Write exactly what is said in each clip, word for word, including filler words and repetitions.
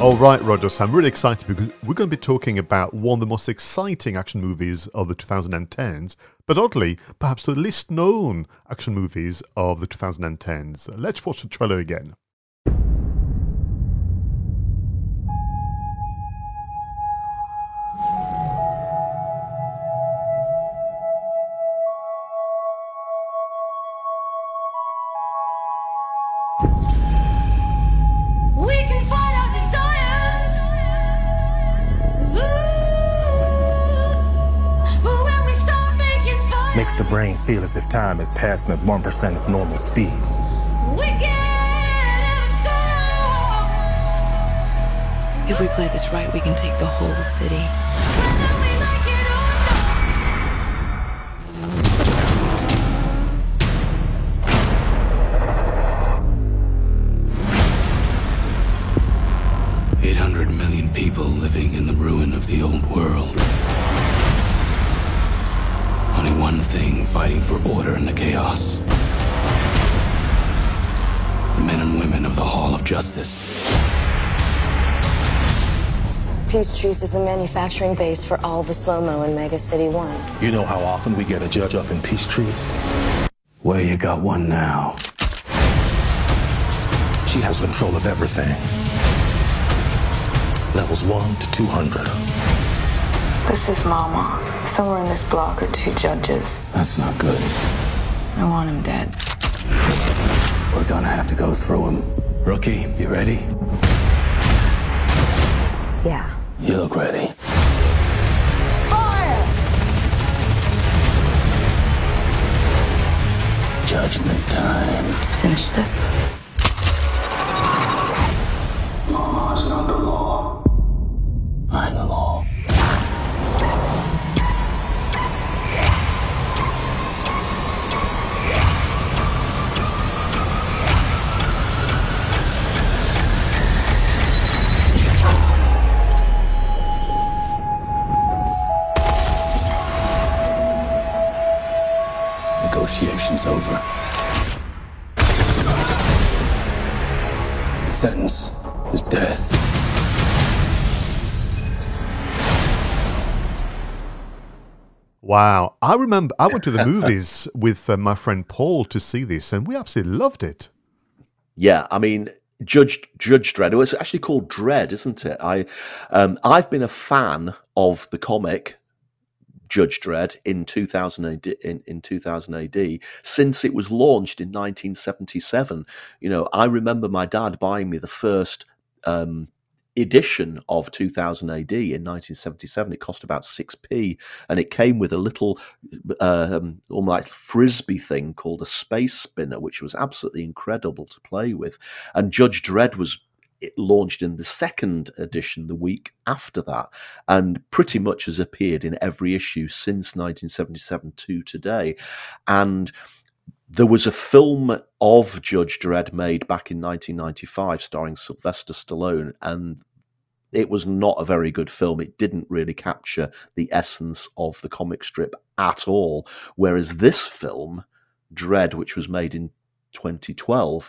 All right, Roger, so I'm really excited because we're going to be talking about one of the most exciting action movies of the twenty tens, but oddly, perhaps the least known action movies of the twenty tens. Let's watch the trailer again. Makes the brain feel as if time is passing at one percent its normal speed. If we play this right, we can take the whole city. eight hundred million people living in the ruin of the old world. Only one thing fighting for order in the chaos. The men and women of the Hall of Justice. Peach Trees is the manufacturing base for all the slow-mo in Mega City One. You know how often we get a judge up in Peach Trees? Well, you got one now. She has control of everything. Levels one to two hundred. This is Mama. Somewhere in this block are two judges. That's not good. I want him dead. We're gonna have to go through him. Rookie, you ready? Yeah. You look ready. Fire! Judgment time. Let's finish this. Mama's not the law. I'm the law. Negotiation's over. The sentence is death. Wow. I remember I went to the movies with uh, my friend Paul to see this, and we absolutely loved it. Yeah, I mean, Judge Judge Dredd. Well, it's actually called Dredd, isn't it? I, um, I've been a fan of the comic Judge Dredd in two thousand A D, in, in two thousand A D since it was launched in nineteen seventy-seven. You know, I remember my dad buying me the first um, edition of two thousand A D in nineteen seventy-seven. It cost about six p, and it came with a little um, almost like frisbee thing called a space spinner, which was absolutely incredible to play with. And Judge Dredd was It launched in the second edition the week after that, and pretty much has appeared in every issue since nineteen seventy-seven to today. And there was a film of Judge Dredd made back in nineteen ninety-five starring Sylvester Stallone, and it was not a very good film. It didn't really capture the essence of the comic strip at all. Whereas this film, Dredd, which was made in twenty twelve,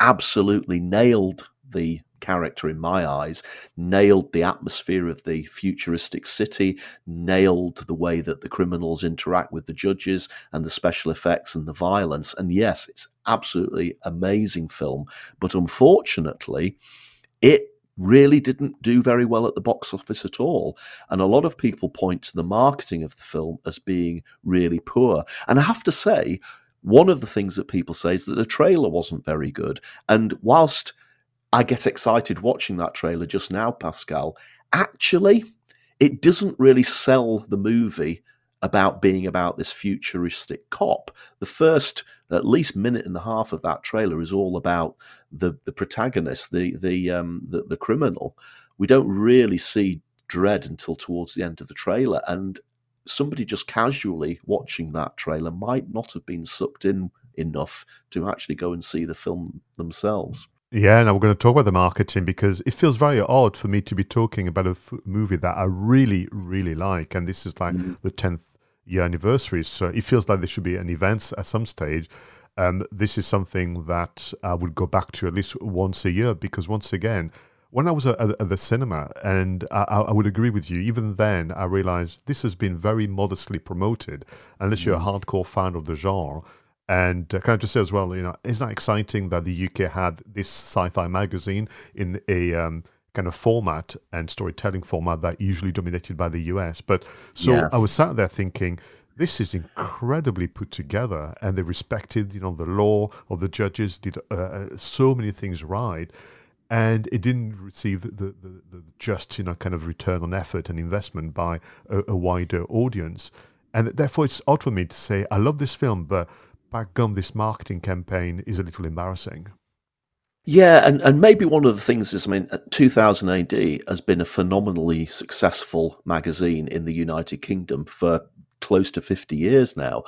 absolutely nailed the character in my eyes, nailed the atmosphere of the futuristic city, nailed the way that the criminals interact with the judges and the special effects and the violence. And yes, it's absolutely amazing film, but unfortunately it really didn't do very well at the box office at all. And a lot of people point to the marketing of the film as being really poor. And I have to say, one of the things that people say is that the trailer wasn't very good. And whilst I get excited watching that trailer just now, Pascal, actually, it doesn't really sell the movie about being about this futuristic cop. The first at least minute and a half of that trailer is all about the the protagonist, the the um the, the criminal. We don't really see Dredd until towards the end of the trailer, and somebody just casually watching that trailer might not have been sucked in enough to actually go and see the film themselves. Yeah, now we're going to talk about the marketing, because it feels very odd for me to be talking about a f- movie that I really, really like, and this is like mm-hmm. the tenth year anniversary, so it feels like there should be an event at some stage. Um, this is something that I would go back to at least once a year, because once again, when I was at, at the cinema, and I, I would agree with you, even then I realized this has been very modestly promoted, unless mm-hmm. you're a hardcore fan of the genre. And uh, can I just say as well, you know, isn't that exciting that the U K had this sci-fi magazine in a um, kind of format and storytelling format that usually dominated by the U S? But so yeah. I was sat there thinking, this is incredibly put together, and they respected, you know, the law of the judges, did uh, so many things right, and it didn't receive the, the, the, the just, you know, kind of return on effort and investment by a, a wider audience. And therefore, it's odd for me to say, I love this film, but gum, this marketing campaign is a little embarrassing. Yeah, and, and maybe one of the things is, I mean, two thousand A D has been a phenomenally successful magazine in the United Kingdom for close to fifty years now.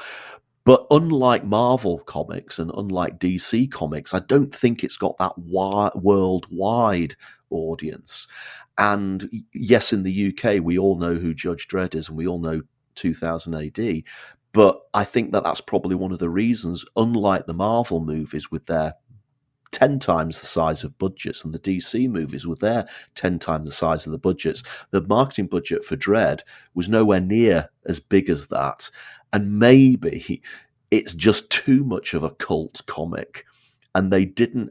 But unlike Marvel Comics and unlike D C Comics, I don't think it's got that wi- worldwide audience. And yes, in the U K, we all know who Judge Dredd is, and we all know two thousand A D. But I think that that's probably one of the reasons, unlike the Marvel movies with their ten times the size of budgets and the D C movies with their ten times the size of the budgets, the marketing budget for Dredd was nowhere near as big as that. And maybe it's just too much of a cult comic. And they didn't,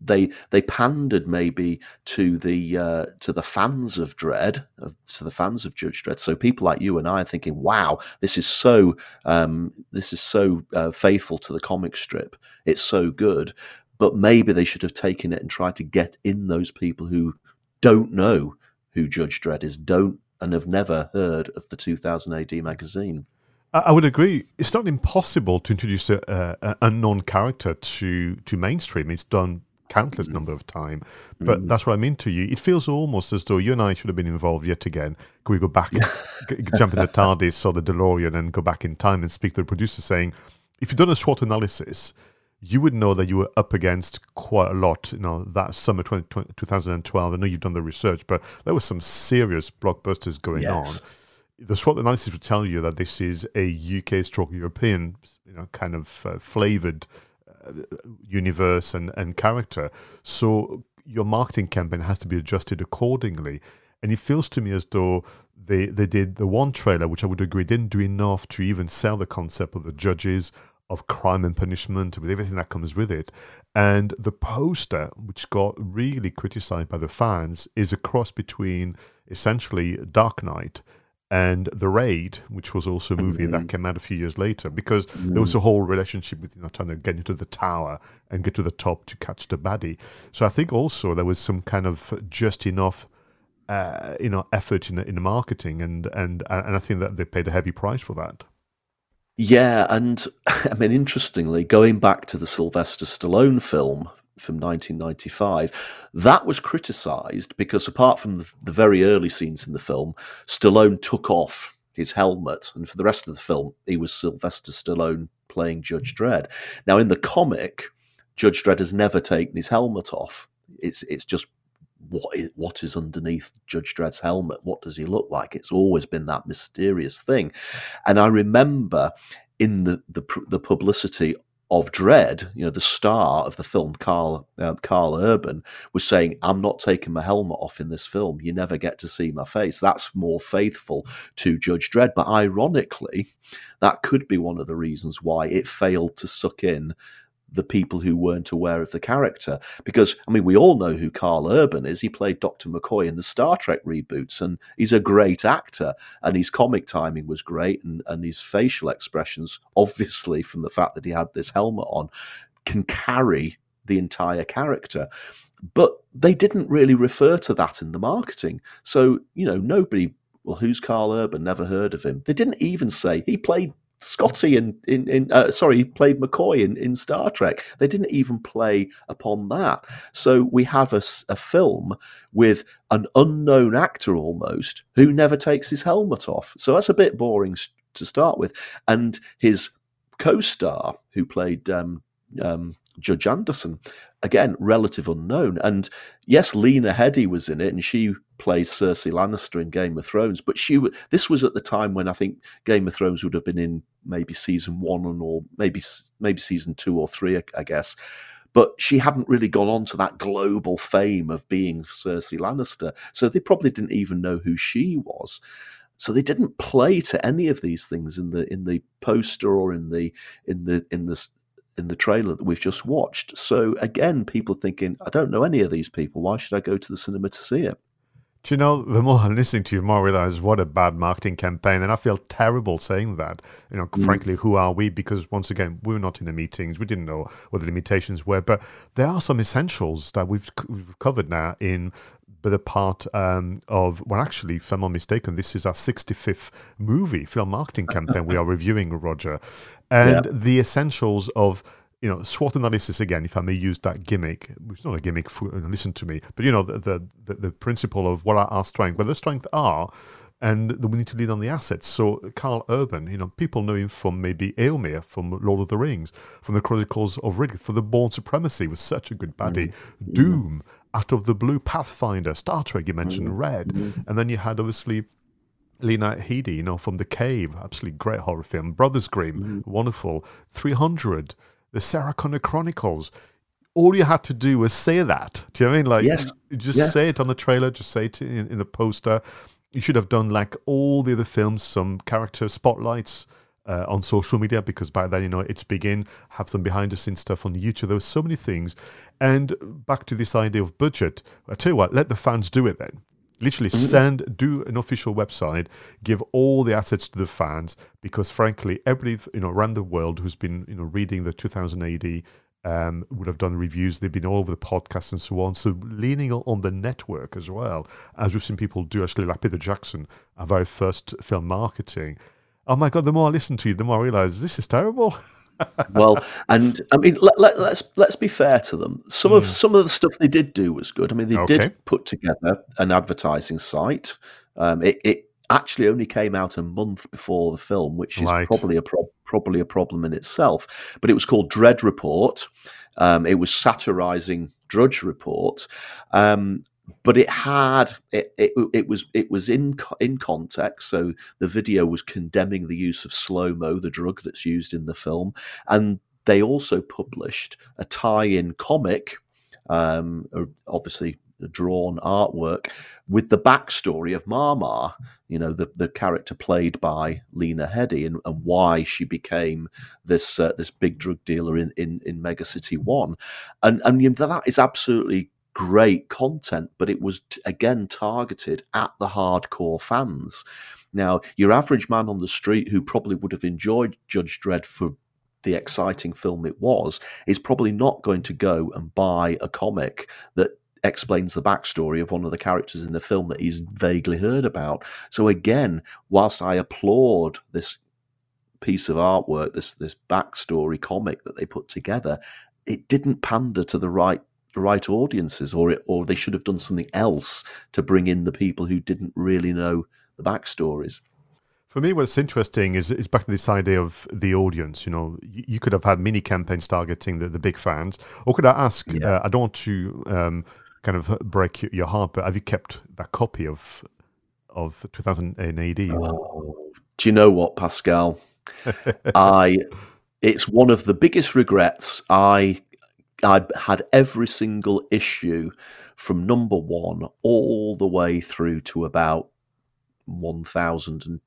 they they pandered maybe to the uh, to the fans of Dredd, to the fans of Judge Dredd. So people like you and I are thinking, wow, this is so um, this is so uh, faithful to the comic strip. It's so good. But maybe they should have taken it and tried to get in those people who don't know who Judge Dredd is, don't and have never heard of the two thousand A D magazine. I would agree. It's not impossible to introduce a, a, a unknown character to, to mainstream. It's done countless number of time, but mm. that's what I mean to you. It feels almost as though you and I should have been involved yet again. Can we go back, g- jump in the TARDIS or the DeLorean and go back in time and speak to the producer saying, if you've done a SWOT analysis, you would know that you were up against quite a lot, you know, that summer twenty, twenty, twenty twelve. I know you've done the research, but there were some serious blockbusters going yes. on. The SWOT analysis would tell you that this is a U K stroke European, you know, kind of uh, flavoured universe and, and character. So your marketing campaign has to be adjusted accordingly. And it feels to me as though they, they did the one trailer, which I would agree didn't do enough to even sell the concept of the judges, of crime and punishment, with everything that comes with it. And the poster, which got really criticised by the fans, is a cross between essentially Dark Knight and The Raid, which was also a movie mm-hmm. that came out a few years later, because mm-hmm. there was a whole relationship with, you know, trying to get into the tower and get to the top to catch the baddie. So I think also there was some kind of just enough, uh, you know, effort in in marketing, and and and I think that they paid a heavy price for that. Yeah, and I mean, interestingly, going back to the Sylvester Stallone film from nineteen ninety-five, that was criticised because apart from the, the very early scenes in the film, Stallone took off his helmet, and for the rest of the film, he was Sylvester Stallone playing Judge Dredd. Now, in the comic, Judge Dredd has never taken his helmet off. It's it's just what is, what is underneath Judge Dredd's helmet? What does he look like? It's always been that mysterious thing. And I remember in the the, the publicity of Dredd, you know, the star of the film, Karl uh, Karl Urban, was saying, I'm not taking my helmet off in this film. You never get to see my face. That's more faithful to Judge Dredd. But ironically, that could be one of the reasons why it failed to suck in the people who weren't aware of the character. Because, I mean, we all know who Karl Urban is. He played Doctor McCoy in the Star Trek reboots, and he's a great actor, and his comic timing was great, and, and his facial expressions, obviously from the fact that he had this helmet on, can carry the entire character. But they didn't really refer to that in the marketing. So, you know, nobody, well, who's Karl Urban? Never heard of him. They didn't even say he played Scotty in in, in uh, sorry, he played McCoy in, in Star Trek. They didn't even play upon that. So we have a, a film with an unknown actor almost who never takes his helmet off. So that's a bit boring to start with. And his co-star who played um, um, Judge Anderson, again, relative unknown. And yes, Lena Headey was in it, and she plays Cersei Lannister in Game of Thrones. But she this was at the time when I think Game of Thrones would have been in maybe season one and or maybe maybe season two or three, I guess. But she hadn't really gone on to that global fame of being Cersei Lannister. So they probably didn't even know who she was. So they didn't play to any of these things in the in the poster or in the in the in the in the trailer that we've just watched. So again, people thinking, I don't know any of these people. Why should I go to the cinema to see it? Do you know, the more I'm listening to you, more I realize what a bad marketing campaign. And I feel terrible saying that. You know, mm. frankly, who are we? Because once again, we were not in the meetings. We didn't know what the limitations were. But there are some essentials that we've, we've covered now in the part um, of, well, actually, if I'm not mistaken, this is our sixty-fifth movie, film marketing campaign we are reviewing, Roger. And yeah. the essentials of, you know, SWOT analysis, again, if I may use that gimmick, it's not a gimmick, for, listen to me, but, you know, the the, the, the principle of what are our strengths, well, the strengths are, and we need to lean on the assets. So Karl Urban, you know, people know him from maybe Éomer, from Lord of the Rings, from the Chronicles of Riddick, for The Bourne Supremacy was such a good baddie. Mm-hmm. Doom, Out of the Blue, Pathfinder, Star Trek, you mentioned mm-hmm. Red. Mm-hmm. And then you had, obviously, Lena Headey, you know, from The Cave, absolutely great horror film. Brothers Grimm, mm-hmm. wonderful. three hundred, The Sarah Connor Chronicles. All you had to do was say that. Do you know what I mean? Like, yes. Just yeah. say it on the trailer, just say it in, in the poster. You should have done, like all the other films, some character spotlights uh, on social media, because by then, you know, it's begin, have some behind-the-scenes stuff on YouTube. There were so many things. And back to this idea of budget, I tell you what, let the fans do it then. Literally send, do an official website, give all the assets to the fans, because frankly, everybody, you know, around the world who's been, you know, reading the two thousand A D Um, would have done reviews. They've been all over the podcast and so on. So leaning on the network as well, as we've seen people do, actually, like Peter Jackson, our very first film marketing. Oh my God, the more I listen to you, the more I realise this is terrible. Well, and I mean, let, let, let's let's be fair to them. Some mm. of some of the stuff they did do was good. I mean, they okay. did put together an advertising site. Um, it, it actually only came out a month before the film, which is right. probably a problem. probably a problem in itself, but it was called Dredd Report. Um, it was satirizing Drudge Report, um, but it had it, it, it was it was in in context. So the video was condemning the use of slow-mo, the drug that's used in the film, and they also published a tie-in comic, um, obviously drawn artwork with the backstory of Mama, you know, the the character played by Lena Headey, and, and why she became this uh, this big drug dealer in, in in Mega City One, and and you know, that is absolutely great content, but it was again targeted at the hardcore fans. Now, your average man on the street who probably would have enjoyed Judge Dredd for the exciting film it was is probably not going to go and buy a comic that explains the backstory of one of the characters in the film that he's vaguely heard about. So again, whilst I applaud this piece of artwork, this this backstory comic that they put together, it didn't pander to the right the right audiences, or it, or they should have done something else to bring in the people who didn't really know the backstories. For me, what's interesting is, is back to this idea of the audience. You know, you, you could have had mini campaigns targeting the, the big fans, or could I ask? Yeah. Uh, I don't want to. Um, kind of break your heart, but have you kept that copy of of two thousand A D? Oh, do you know what, Pascal? I it's one of the biggest regrets. I I had every single issue from number one all the way through to about one thousand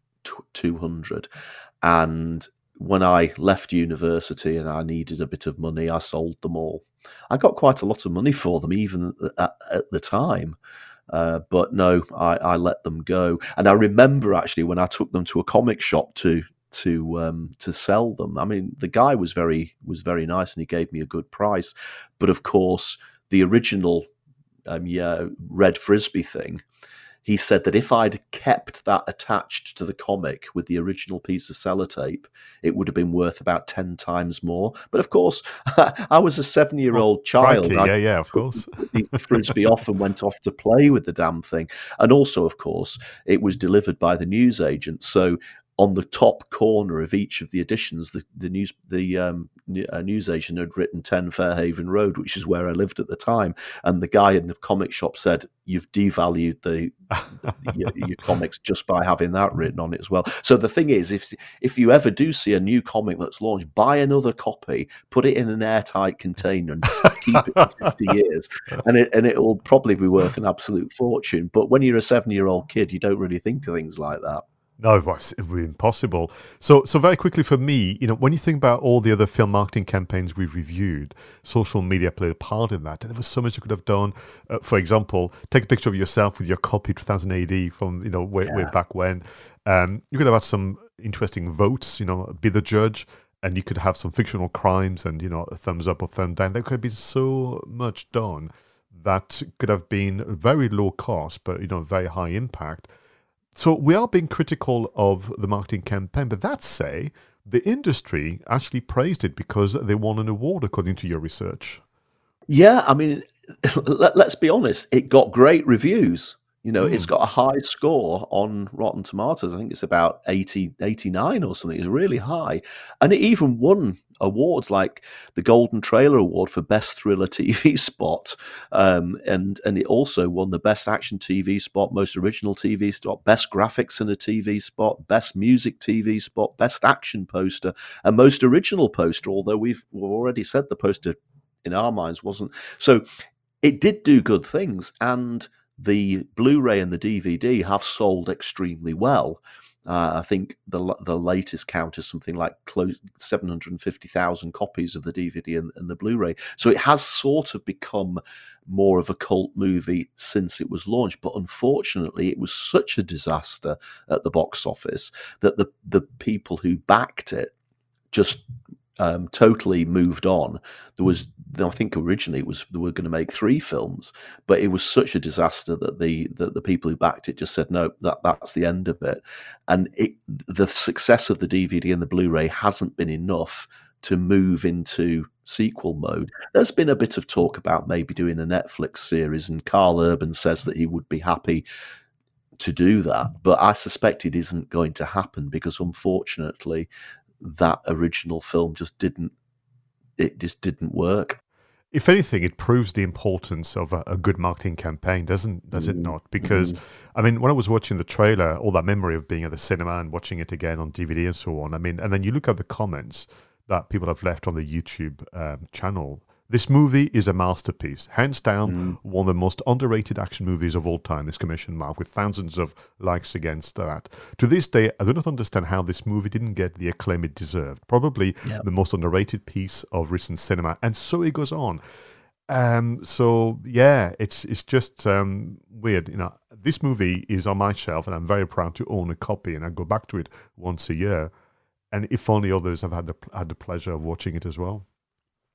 two hundred, and when I left university and I needed a bit of money, I sold them all. I got quite a lot of money for them, even at, at the time. Uh, but no, I, I let them go. And I remember actually when I took them to a comic shop to to um, to sell them. I mean, the guy was very was very nice, and he gave me a good price. But of course, the original um, yeah, red frisbee thing, he said that if I'd kept that attached to the comic with the original piece of sellotape, it would have been worth about ten times more. But of course, I was a seven-year-old oh, child. Crikey, yeah, yeah, of course. The Frisbee off and went off to play with the damn thing. And also, of course, it was delivered by the newsagent. So on the top corner of each of the editions, the, the news the um, newsagent had written ten Fairhaven Road, which is where I lived at the time. And the guy in the comic shop said, you've devalued the, the your, your comics just by having that written on it as well. So the thing is, if if you ever do see a new comic that's launched, buy another copy, put it in an airtight container and keep it for fifty years. And it, and it will probably be worth an absolute fortune. But when you're a seven-year-old kid, you don't really think of things like that. No, it would be impossible. So, so very quickly for me, you know, when you think about all the other film marketing campaigns we've reviewed, social media played a part in that. And there was so much you could have done. Uh, for example, take a picture of yourself with your copy two thousand A D from, you know, way, yeah. way back when. Um, you could have had some interesting votes, you know, be the judge. And you could have some fictional crimes and, you know, a thumbs up or thumbs down. There could be so much done that could have been very low cost, but, you know, very high impact. So we are being critical of the marketing campaign, but that say, the industry actually praised it because they won an award, according to your research. Yeah, I mean, let's be honest, it got great reviews. You know, mm. it's got a high score on Rotten Tomatoes. I think it's about eighty, eighty-nine or something. It's really high. And it even won awards like the Golden Trailer Award for Best Thriller T V Spot, um, and and it also won the Best Action T V Spot, Most Original T V Spot, Best Graphics in a T V Spot, Best Music T V Spot, Best Action Poster, and Most Original Poster, although we've already said the poster in our minds wasn't. So it did do good things, and the Blu-ray and the D V D have sold extremely well. Uh, I think the the latest count is something like close seven hundred fifty thousand copies of the D V D and, and the Blu-ray. So it has sort of become more of a cult movie since it was launched. But unfortunately, it was such a disaster at the box office that the, the people who backed it just um, totally moved on. There was, I think originally it was they were going to make three films, but it was such a disaster that the that the people who backed it just said, no, that, that's the end of it. And it, the success of the D V D and the Blu-ray hasn't been enough to move into sequel mode. There's been a bit of talk about maybe doing a Netflix series, and Karl Urban says that he would be happy to do that, but I suspect it isn't going to happen because unfortunately that original film just didn't it just didn't work. If anything, it proves the importance of a, a good marketing campaign, doesn't does it not? Because, mm. I mean, when I was watching the trailer, all that memory of being at the cinema and watching it again on D V D and so on, I mean, and then you look at the comments that people have left on the YouTube um, channel. This movie is a masterpiece. Hands down, mm. one of the most underrated action movies of all time, this commission mark, with thousands of likes against that. To this day, I do not understand how this movie didn't get the acclaim it deserved. Probably yep. the most underrated piece of recent cinema. And so it goes on. Um, so, yeah, it's it's just um, weird. You know, this movie is on my shelf, and I'm very proud to own a copy, and I go back to it once a year. And if only others have had the, had the pleasure of watching it as well.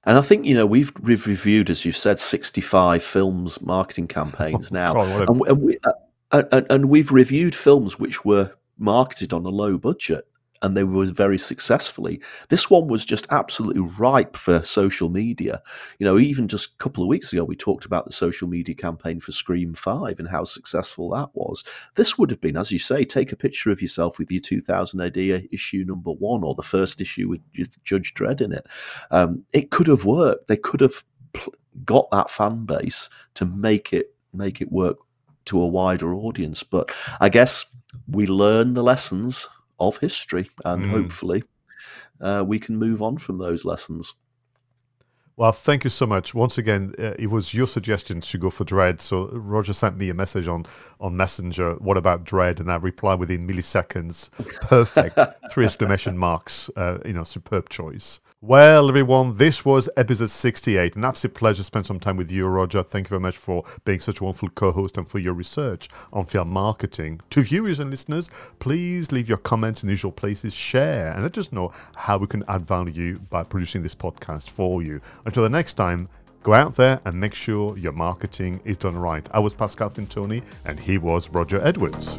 And I think, you know, we've, we've reviewed, as you've said, sixty-five films, marketing campaigns now. Oh, God, what a... and, and, we, uh, and, and we've reviewed films which were marketed on a low budget, and they were very successfully. This one was just absolutely ripe for social media. You know, even just a couple of weeks ago, we talked about the social media campaign for Scream five and how successful that was. This would have been, as you say, take a picture of yourself with your two thousand A D issue number one or the first issue with Judge Dredd in it. Um, it could have worked. They could have got that fan base to make it make it work to a wider audience. But I guess we learn the lessons of history, and mm. hopefully uh, we can move on from those lessons. Well, thank you so much. Once again, uh, it was your suggestion to go for Dredd. So Roger sent me a message on, on Messenger, what about Dredd? And I replied within milliseconds, perfect, three exclamation marks, uh, you know, superb choice. Well, everyone, this was episode sixty-eight. An absolute pleasure to spend some time with you, Roger. Thank you very much for being such a wonderful co-host and for your research on film marketing. To viewers and listeners, please leave your comments in the usual places, share, and let us know how we can add value by producing this podcast for you. Until the next time, Go out there and make sure your marketing is done right. I was Pascal Fintoni, and he was Roger Edwards.